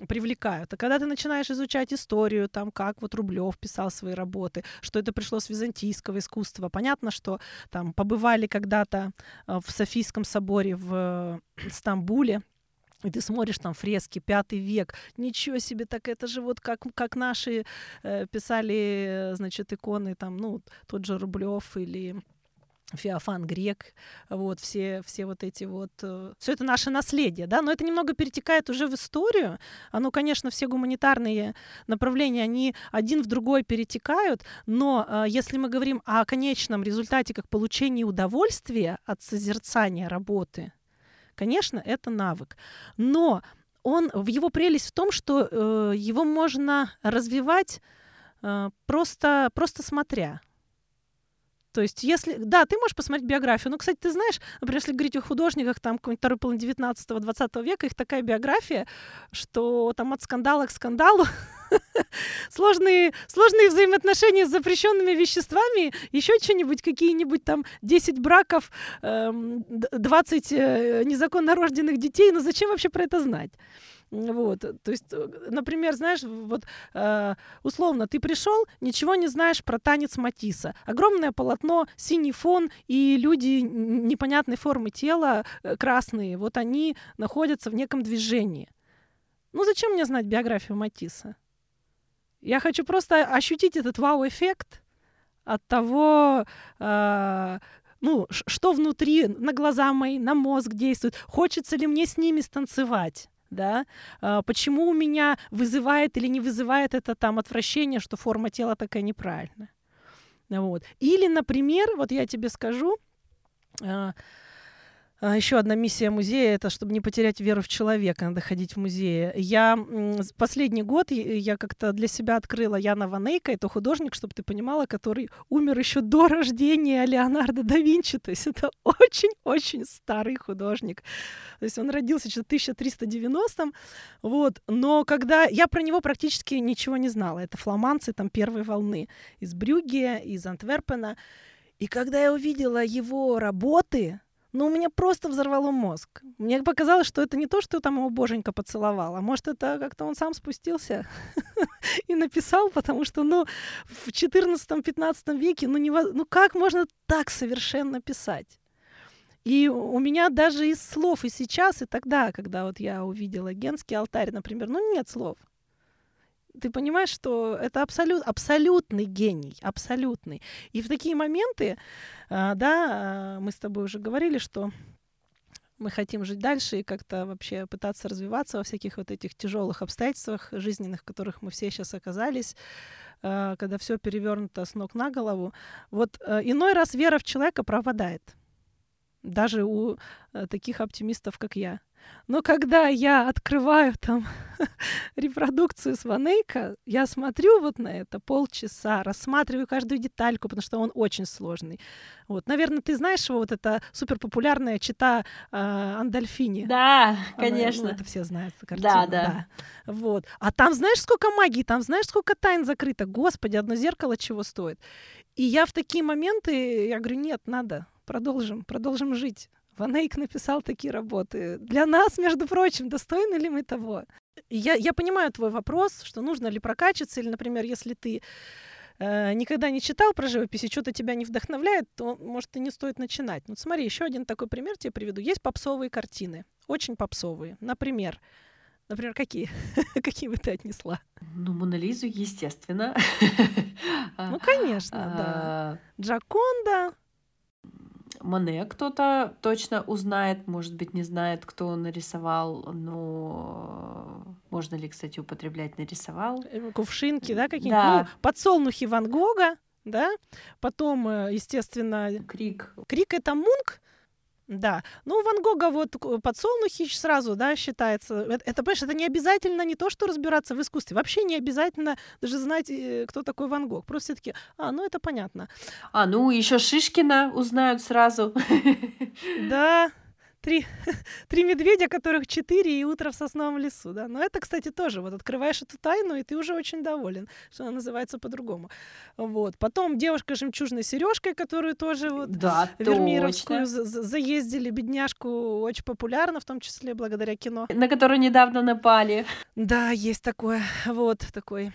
привлекают. А когда ты начинаешь изучать историю, там, как вот Рублев писал свои работы, что это пришло с византийского искусства, понятно, что там побывали когда-то в Софийском соборе в Стамбуле, и ты смотришь там фрески, пятый век, ничего себе, так это же вот как, как наши э, писали, значит, иконы, там, ну, тот же Рублев или Феофан Грек, вот, все, все вот эти вот... Все это наше наследие, да, но это немного перетекает уже в историю. Оно, конечно, все гуманитарные направления, они один в другой перетекают, но если мы говорим о конечном результате, как получении удовольствия от созерцания работы, конечно, это навык. Но он, его прелесть в том, что его можно развивать просто, просто смотря. То есть, если... Да, ты можешь посмотреть биографию, но, кстати, ты знаешь, например, если говорить о художниках, там, какой-нибудь второй половины девятнадцатого-двадцатого века, их такая биография, что там от скандала к скандалу сложные, сложные взаимоотношения с запрещенными веществами, еще что-нибудь, какие-нибудь там десять браков, двадцать незаконно рожденных детей, но зачем вообще про это знать? Вот, то есть, например, знаешь, вот э, условно, ты пришел, ничего не знаешь про танец Матисса. Огромное полотно, синий фон и люди непонятной формы тела, красные, вот они находятся в неком движении. Ну зачем мне знать биографию Матисса? Я хочу просто ощутить этот вау-эффект от того, э, ну, что внутри, на глаза мои, на мозг действует. Хочется ли мне с ними станцевать? Да? Почему у меня вызывает или не вызывает это там отвращение, что форма тела такая неправильная. Вот. Или, например, вот я тебе скажу, еще одна миссия музея — это чтобы не потерять веру в человека, надо ходить в музеи. Я последний год я как-то для себя открыла Яна Ван Эйка, это художник, чтобы ты понимала, который умер еще до рождения Леонардо да Винчи. То есть это очень-очень старый художник. То есть он родился еще в тысяча триста девяностом. Вот. Но когда я про него практически ничего не знала. Это фламандцы там первой волны из Брюгге, из Антверпена. И когда я увидела его работы, ну, у меня просто взорвало мозг. Мне показалось, что это не то, что там его боженька поцеловала, а может, это как-то он сам спустился и написал, потому что, ну, в четырнадцатом-пятнадцатом веке, ну, не, ну, как можно так совершенно писать? И у меня даже из слов и сейчас, и тогда, когда вот я увидела Генский алтарь, например, ну нет слов. Ты понимаешь, что это абсолют, абсолютный гений, абсолютный. И в такие моменты, да, мы с тобой уже говорили, что мы хотим жить дальше и как-то вообще пытаться развиваться во всяких вот этих тяжелых обстоятельствах жизненных, в которых мы все сейчас оказались, когда все перевернуто с ног на голову. Вот иной раз вера в человека пропадает, даже у таких оптимистов, как я. Но когда я открываю там репродукцию с Ван Эйка, я смотрю вот на это полчаса, рассматриваю каждую детальку, потому что он очень сложный. Вот, наверное, ты знаешь его, вот эта суперпопулярная чита э, Андольфини. Да, конечно. Она, ну, это все знают, картину. Да, да. да. Вот. А там знаешь, сколько магии, там знаешь, сколько тайн закрыто. Господи, одно зеркало чего стоит. И я в такие моменты, я говорю, нет, надо, продолжим, продолжим жить. Ван Эйк написал такие работы. Для нас, между прочим, достойны ли мы того? Я, я понимаю твой вопрос, что нужно ли прокачаться, или, например, если ты э, никогда не читал про живопись, и что-то тебя не вдохновляет, то, может, и не стоит начинать. Ну, смотри, еще один такой пример тебе приведу. Есть попсовые картины, очень попсовые. Например, например какие? Какие бы ты отнесла? Ну, Мону Лизу, естественно. Ну, конечно, да. Джоконда. Моне кто-то точно узнает, может быть, не знает, кто нарисовал, но можно ли, кстати, употреблять нарисовал? Кувшинки, да, какие-нибудь? Да. Ну, подсолнухи Ван Гога, да, потом, естественно... Крик. Крик — это Мунк, да. Ну, Ван Гога вот подсолнухи сразу, да, считается. Это, понимаешь, это не обязательно не то, что разбираться в искусстве. Вообще не обязательно даже знать, кто такой Ван Гог. Просто все-таки, а, ну это понятно. А, ну еще Шишкина узнают сразу. Да, три, три медведя, которых четыре, и утро в сосновом лесу, да. Но это, кстати, тоже вот открываешь эту тайну, и ты уже очень доволен, что она называется по-другому. Вот. Потом девушка с жемчужной серёжкой, которую тоже вот да, Вермировскую заездили, бедняжку, очень популярна, в том числе благодаря кино. На которую недавно напали. Да, есть такое, вот такой...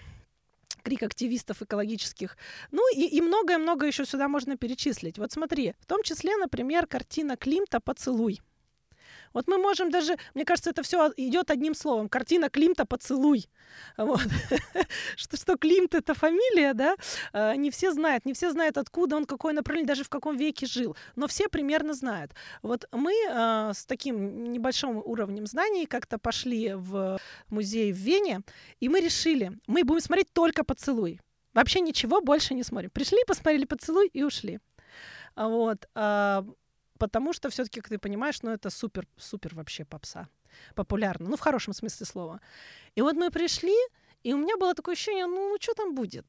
крик активистов экологических. Ну и много-много еще сюда можно перечислить. Вот смотри, в том числе, например, картина Климта «Поцелуй». Вот мы можем даже, мне кажется, это все идет одним словом. Картина Климта «Поцелуй». Вот. что, что Климт — это фамилия, да? Не все знают, не все знают, откуда он, какое направление, даже в каком веке жил. Но все примерно знают. Вот мы э, с таким небольшим уровнем знаний как-то пошли в музей в Вене, и мы решили, мы будем смотреть только «Поцелуй». Вообще ничего больше не смотрим. Пришли, посмотрели «Поцелуй» и ушли. Вот. Потому что все-таки, как ты понимаешь, ну это супер-супер вообще попса. Популярно. Ну, в хорошем смысле слова. И вот мы пришли, и у меня было такое ощущение, ну, ну что там будет?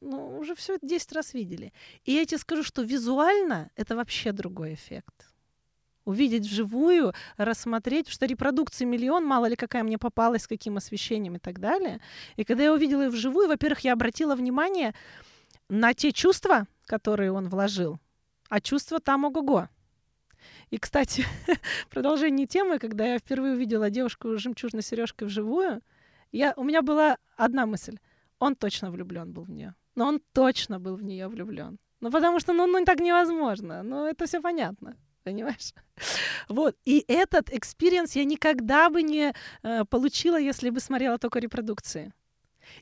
Ну, уже все это десять раз видели. И я тебе скажу, что визуально это вообще другой эффект. Увидеть вживую, рассмотреть, потому что репродукции миллион, мало ли какая мне попалась, с каким освещением и так далее. И когда я увидела ее вживую, во-первых, я обратила внимание на те чувства, которые он вложил. А чувства там ого-го. И, кстати, продолжение темы, когда я впервые увидела девушку с жемчужной серёжкой вживую, я, у меня была одна мысль. Он точно влюблён был в неё. Но он точно был в неё влюблён. Ну, потому что, ну, ну так невозможно. Ну, это всё понятно. Понимаешь? Вот. И этот экспириенс я никогда бы не э, получила, если бы смотрела только репродукции.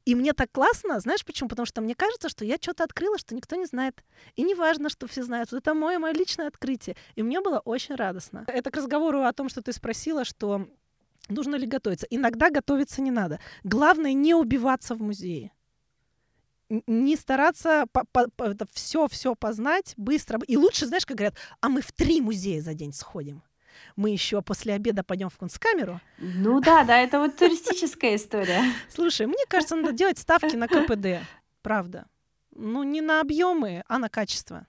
И мне так классно, знаешь почему? Потому что мне кажется, что я что-то открыла, что никто не знает. И не важно, что все знают. Вот это мое, мое личное открытие. И мне было очень радостно. Это к разговору о том, что ты спросила, что нужно ли готовиться. Иногда готовиться не надо. Главное, не убиваться в музее. Не стараться все-все познать быстро. И лучше, знаешь, как говорят, а мы в три музея за день сходим. Мы еще после обеда пойдем в Кунсткамеру. Ну да, да, это вот туристическая история. Слушай, мне кажется, надо делать ставки на ка пэ дэ, правда. Ну не на объемы, а на качество.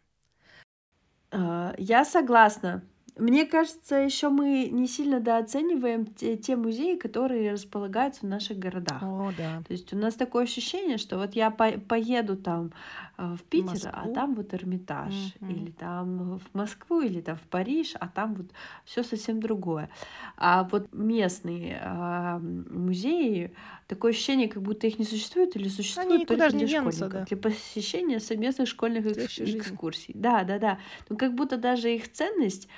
Я согласна. Мне кажется, еще мы не сильно дооцениваем те, те музеи, которые располагаются в наших городах. О, да. То есть у нас такое ощущение, что вот я по- поеду там э, в Питер, Москву. А там вот Эрмитаж, mm-hmm. или там в Москву, или там в Париж, а там вот все совсем другое. А вот местные э, музеи, такое ощущение, как будто их не существует или существует только для школьников, да. Для посещения совместных школьных экскурсий. Да, да, да. Ну как будто даже их ценность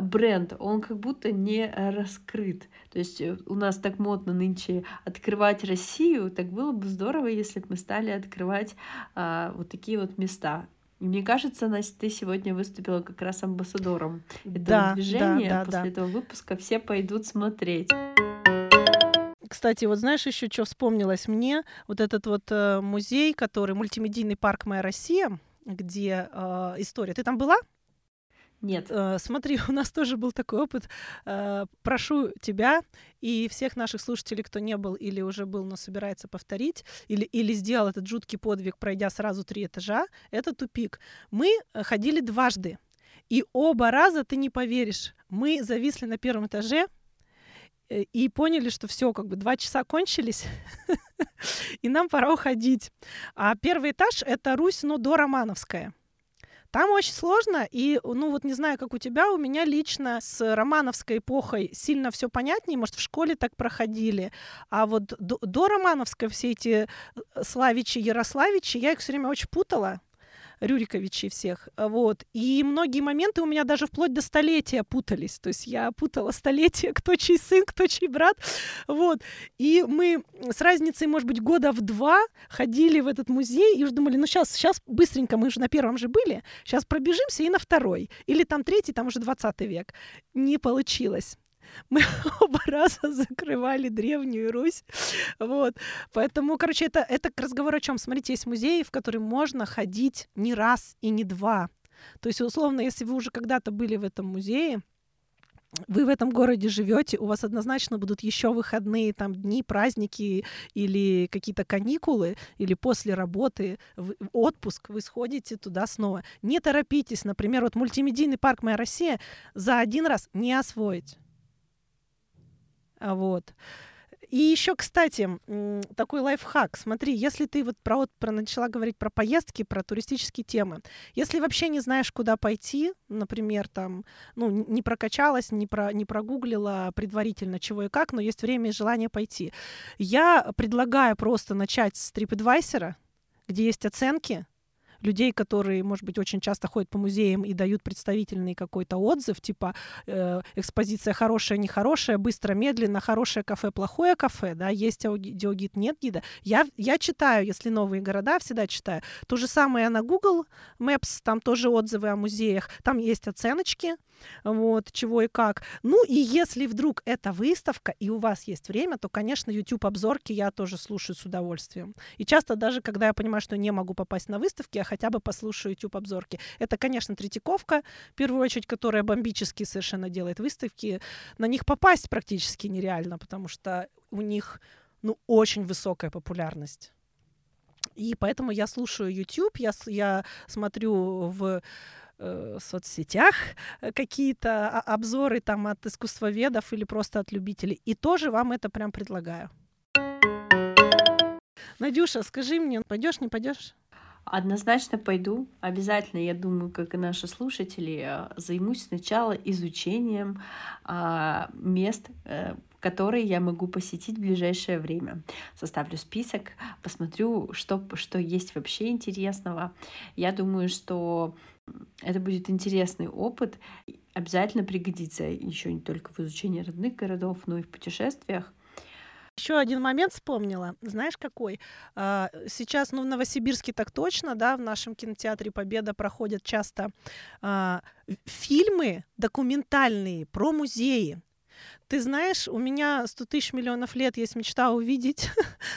бренд, он как будто не раскрыт. То есть у нас так модно нынче открывать Россию, так было бы здорово, если бы мы стали открывать а, вот такие вот места. Мне кажется, Настя, ты сегодня выступила как раз амбассадором этого да, движения. Да, да, После да. этого выпуска все пойдут смотреть. Кстати, вот знаешь, еще что вспомнилось мне? Вот этот вот музей, который мультимедийный парк «Моя Россия», где э, история. Ты там была? Нет. Смотри, у нас тоже был такой опыт. Прошу тебя и всех наших слушателей, кто не был или уже был, но собирается повторить, или, или сделал этот жуткий подвиг, пройдя сразу три этажа, это тупик. Мы ходили дважды, и оба раза, ты не поверишь, мы зависли на первом этаже и поняли, что все, как бы два часа кончились, и нам пора уходить. А первый этаж — это Русь, но доромановская. Там очень сложно, и, ну вот не знаю, как у тебя, у меня лично с романовской эпохой сильно все понятнее, может, в школе так проходили, а вот до, до романовской все эти Славичи, Ярославичи, я их все время очень путала, Рюриковичей всех, вот, и многие моменты у меня даже вплоть до столетия путались, то есть я путала столетия, кто чей сын, кто чей брат, вот, и мы с разницей, может быть, года в два ходили в этот музей и уже думали, ну сейчас, сейчас быстренько, мы уже на первом же были, сейчас пробежимся и на второй, или там третий, там уже двадцатый век, не получилось. Мы оба раза закрывали Древнюю Русь. Вот. Поэтому, короче, это, это разговор о чем? Смотрите, есть музеи, в которые можно ходить не раз и не два. То есть, условно, если вы уже когда-то были в этом музее, вы в этом городе живете, у вас однозначно будут еще выходные там, дни, праздники или какие-то каникулы, или после работы, отпуск, вы сходите туда снова. Не торопитесь, например, вот мультимедийный парк «Моя Россия» за один раз не освоить. Вот. И еще, кстати, такой лайфхак. Смотри, если ты вот про, про начала говорить про поездки, про туристические темы, если вообще не знаешь, куда пойти, например, там, ну, не прокачалась, не, про, не прогуглила предварительно чего и как, но есть время и желание пойти, я предлагаю просто начать с TripAdvisor, где есть оценки людей, которые, может быть, очень часто ходят по музеям и дают представительный какой-то отзыв, типа э, экспозиция хорошая, нехорошая, быстро, медленно, хорошее кафе, плохое кафе, да, есть аудиогид, нет гида. Я, я читаю, если новые города, всегда читаю. То же самое на Google Maps, там тоже отзывы о музеях, там есть оценочки, вот, чего и как. Ну, и если вдруг это выставка, и у вас есть время, то, конечно, YouTube-обзорки я тоже слушаю с удовольствием. И часто даже, когда я понимаю, что не могу попасть на выставки, я хотя бы послушаю YouTube-обзорки. Это, конечно, Третьяковка, в первую очередь, которая бомбически совершенно делает выставки. На них попасть практически нереально, потому что у них, ну, очень высокая популярность. И поэтому я слушаю YouTube, я, я смотрю в... в соцсетях какие-то обзоры там от искусствоведов или просто от любителей. И тоже вам это прям предлагаю. Надюша, скажи мне, пойдешь, не пойдешь? Однозначно пойду. Обязательно, я думаю, как и наши слушатели, займусь сначала изучением а, мест, а, которые я могу посетить в ближайшее время. Составлю список, посмотрю, что, что есть вообще интересного. Я думаю, что это будет интересный опыт. Обязательно пригодится еще не только в изучении родных городов, но и в путешествиях. Еще один момент вспомнила. Знаешь, какой? Сейчас, ну, в Новосибирске так точно, да, в нашем кинотеатре «Победа» проходят часто а, фильмы документальные про музеи. Ты знаешь, у меня сто тысяч миллионов лет есть мечта увидеть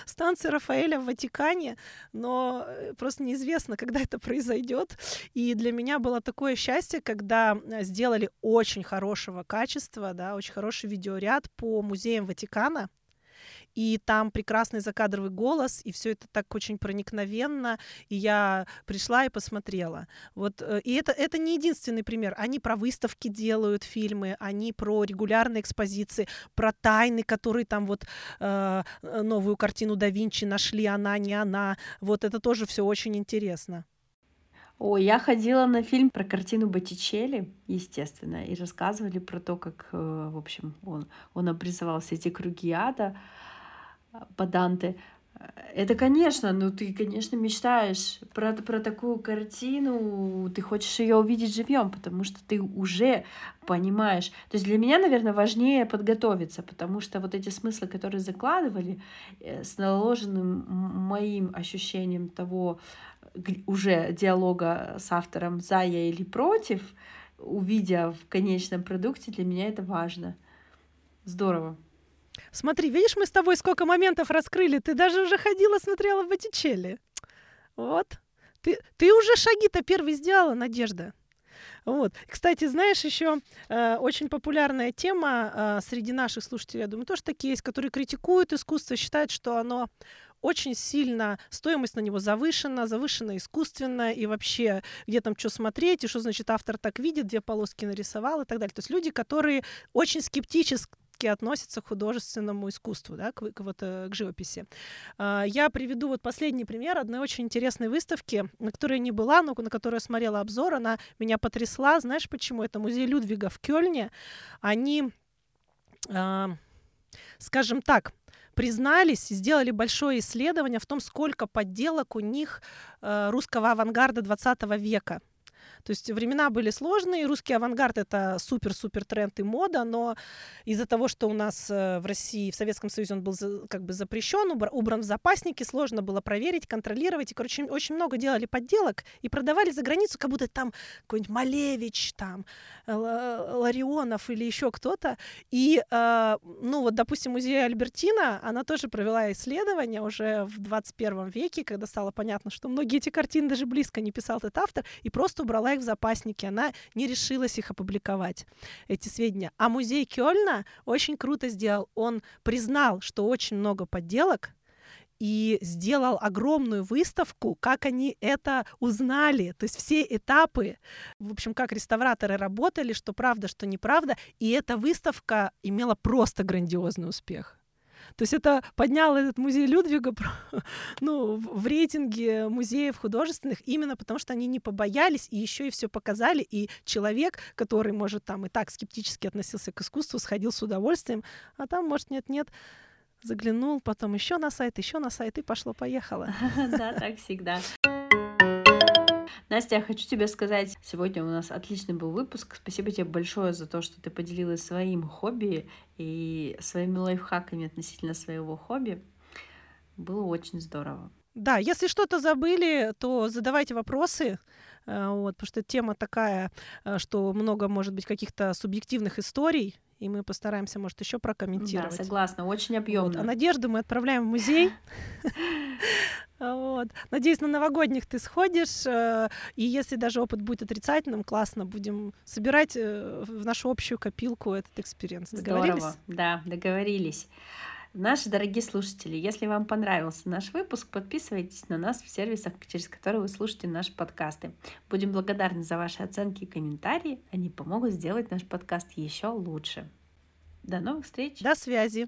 станцию Рафаэля в Ватикане, но просто неизвестно, когда это произойдет. И для меня было такое счастье, когда сделали очень хорошего качества, да, очень хороший видеоряд по музеям Ватикана. И там прекрасный закадровый голос, и все это так очень проникновенно, и я пришла и посмотрела. Вот. И это, это не единственный пример. Они про выставки делают фильмы, они про регулярные экспозиции, про тайны, которые там вот э, новую картину да Винчи нашли, она, не она. Вот это тоже все очень интересно. О, я ходила на фильм про картину Боттичелли, естественно, и рассказывали про то, как, в общем, он, он обрисовал все эти круги ада по Данте. Это, конечно, ну ты, конечно, мечтаешь про, про такую картину, ты хочешь ее увидеть живьем, потому что ты уже понимаешь. То есть для меня, наверное, важнее подготовиться, потому что вот эти смыслы, которые закладывали, с наложенным моим ощущением того уже диалога с автором «за я» или «против», увидя в конечном продукте, для меня это важно. Здорово. Смотри, видишь, мы с тобой сколько моментов раскрыли. Ты даже уже ходила, смотрела в Боттичелли. Вот. Ты, ты уже шаги-то первые сделала, Надежда. Вот. Кстати, знаешь, еще э, очень популярная тема э, среди наших слушателей, я думаю, тоже такие есть, которые критикуют искусство, считают, что оно очень сильно, стоимость на него завышена, завышена искусственно, и вообще, где там что смотреть, и что значит автор так видит, две полоски нарисовал и так далее. То есть люди, которые очень скептически относятся к художественному искусству, да, к, вот, к живописи. Я приведу вот последний пример одной очень интересной выставки, на которой я не была, но на которую я смотрела обзор, она меня потрясла. Знаешь почему? Это музей Людвига в Кёльне. Они, скажем так, признались, сделали большое исследование в том, сколько подделок у них русского авангарда двадцатого века. То есть времена были сложные, русский авангард — это супер-супер тренд и мода, но из-за того, что у нас в России, в Советском Союзе он был как бы запрещен, убран в запасники, сложно было проверить, контролировать, и, короче, очень много делали подделок и продавали за границу, как будто там какой-нибудь Малевич, там, Ларионов или еще кто-то, и, ну, вот, допустим, музей Альбертина, она тоже провела исследование уже в двадцать первом веке, когда стало понятно, что многие эти картины даже близко не писал этот автор, и просто убрала их в запаснике, она не решилась их опубликовать, эти сведения. А музей Кёльна очень круто сделал. Он признал, что очень много подделок, и сделал огромную выставку, как они это узнали. То есть все этапы, в общем, как реставраторы работали, что правда, что неправда. И эта выставка имела просто грандиозный успех. То есть это подняло этот музей Людвига, ну, в рейтинге музеев художественных, именно потому что они не побоялись и еще и все показали. И человек, который, может, там и так скептически относился к искусству, сходил с удовольствием, а там, может, нет-нет, заглянул, потом еще на сайт, еще на сайт, и пошло-поехало. Да, так всегда. Настя, я хочу тебе сказать, сегодня у нас отличный был выпуск. Спасибо тебе большое за то, что ты поделилась своим хобби и своими лайфхаками относительно своего хобби. Было очень здорово. Да, если что-то забыли, то задавайте вопросы, вот, потому что тема такая, что много, может быть, каких-то субъективных историй, и мы постараемся, может, еще прокомментировать. Да, согласна, очень объемно. Вот, а Надежду мы отправляем в музей. Вот. Надеюсь, на новогодних ты сходишь, и если даже опыт будет отрицательным, классно, будем собирать в нашу общую копилку этот экспириенс. Договорились? Здорово, да, договорились. Наши дорогие слушатели, если вам понравился наш выпуск, подписывайтесь на нас в сервисах, через которые вы слушаете наши подкасты. Будем благодарны за ваши оценки и комментарии, они помогут сделать наш подкаст еще лучше. До новых встреч! До связи!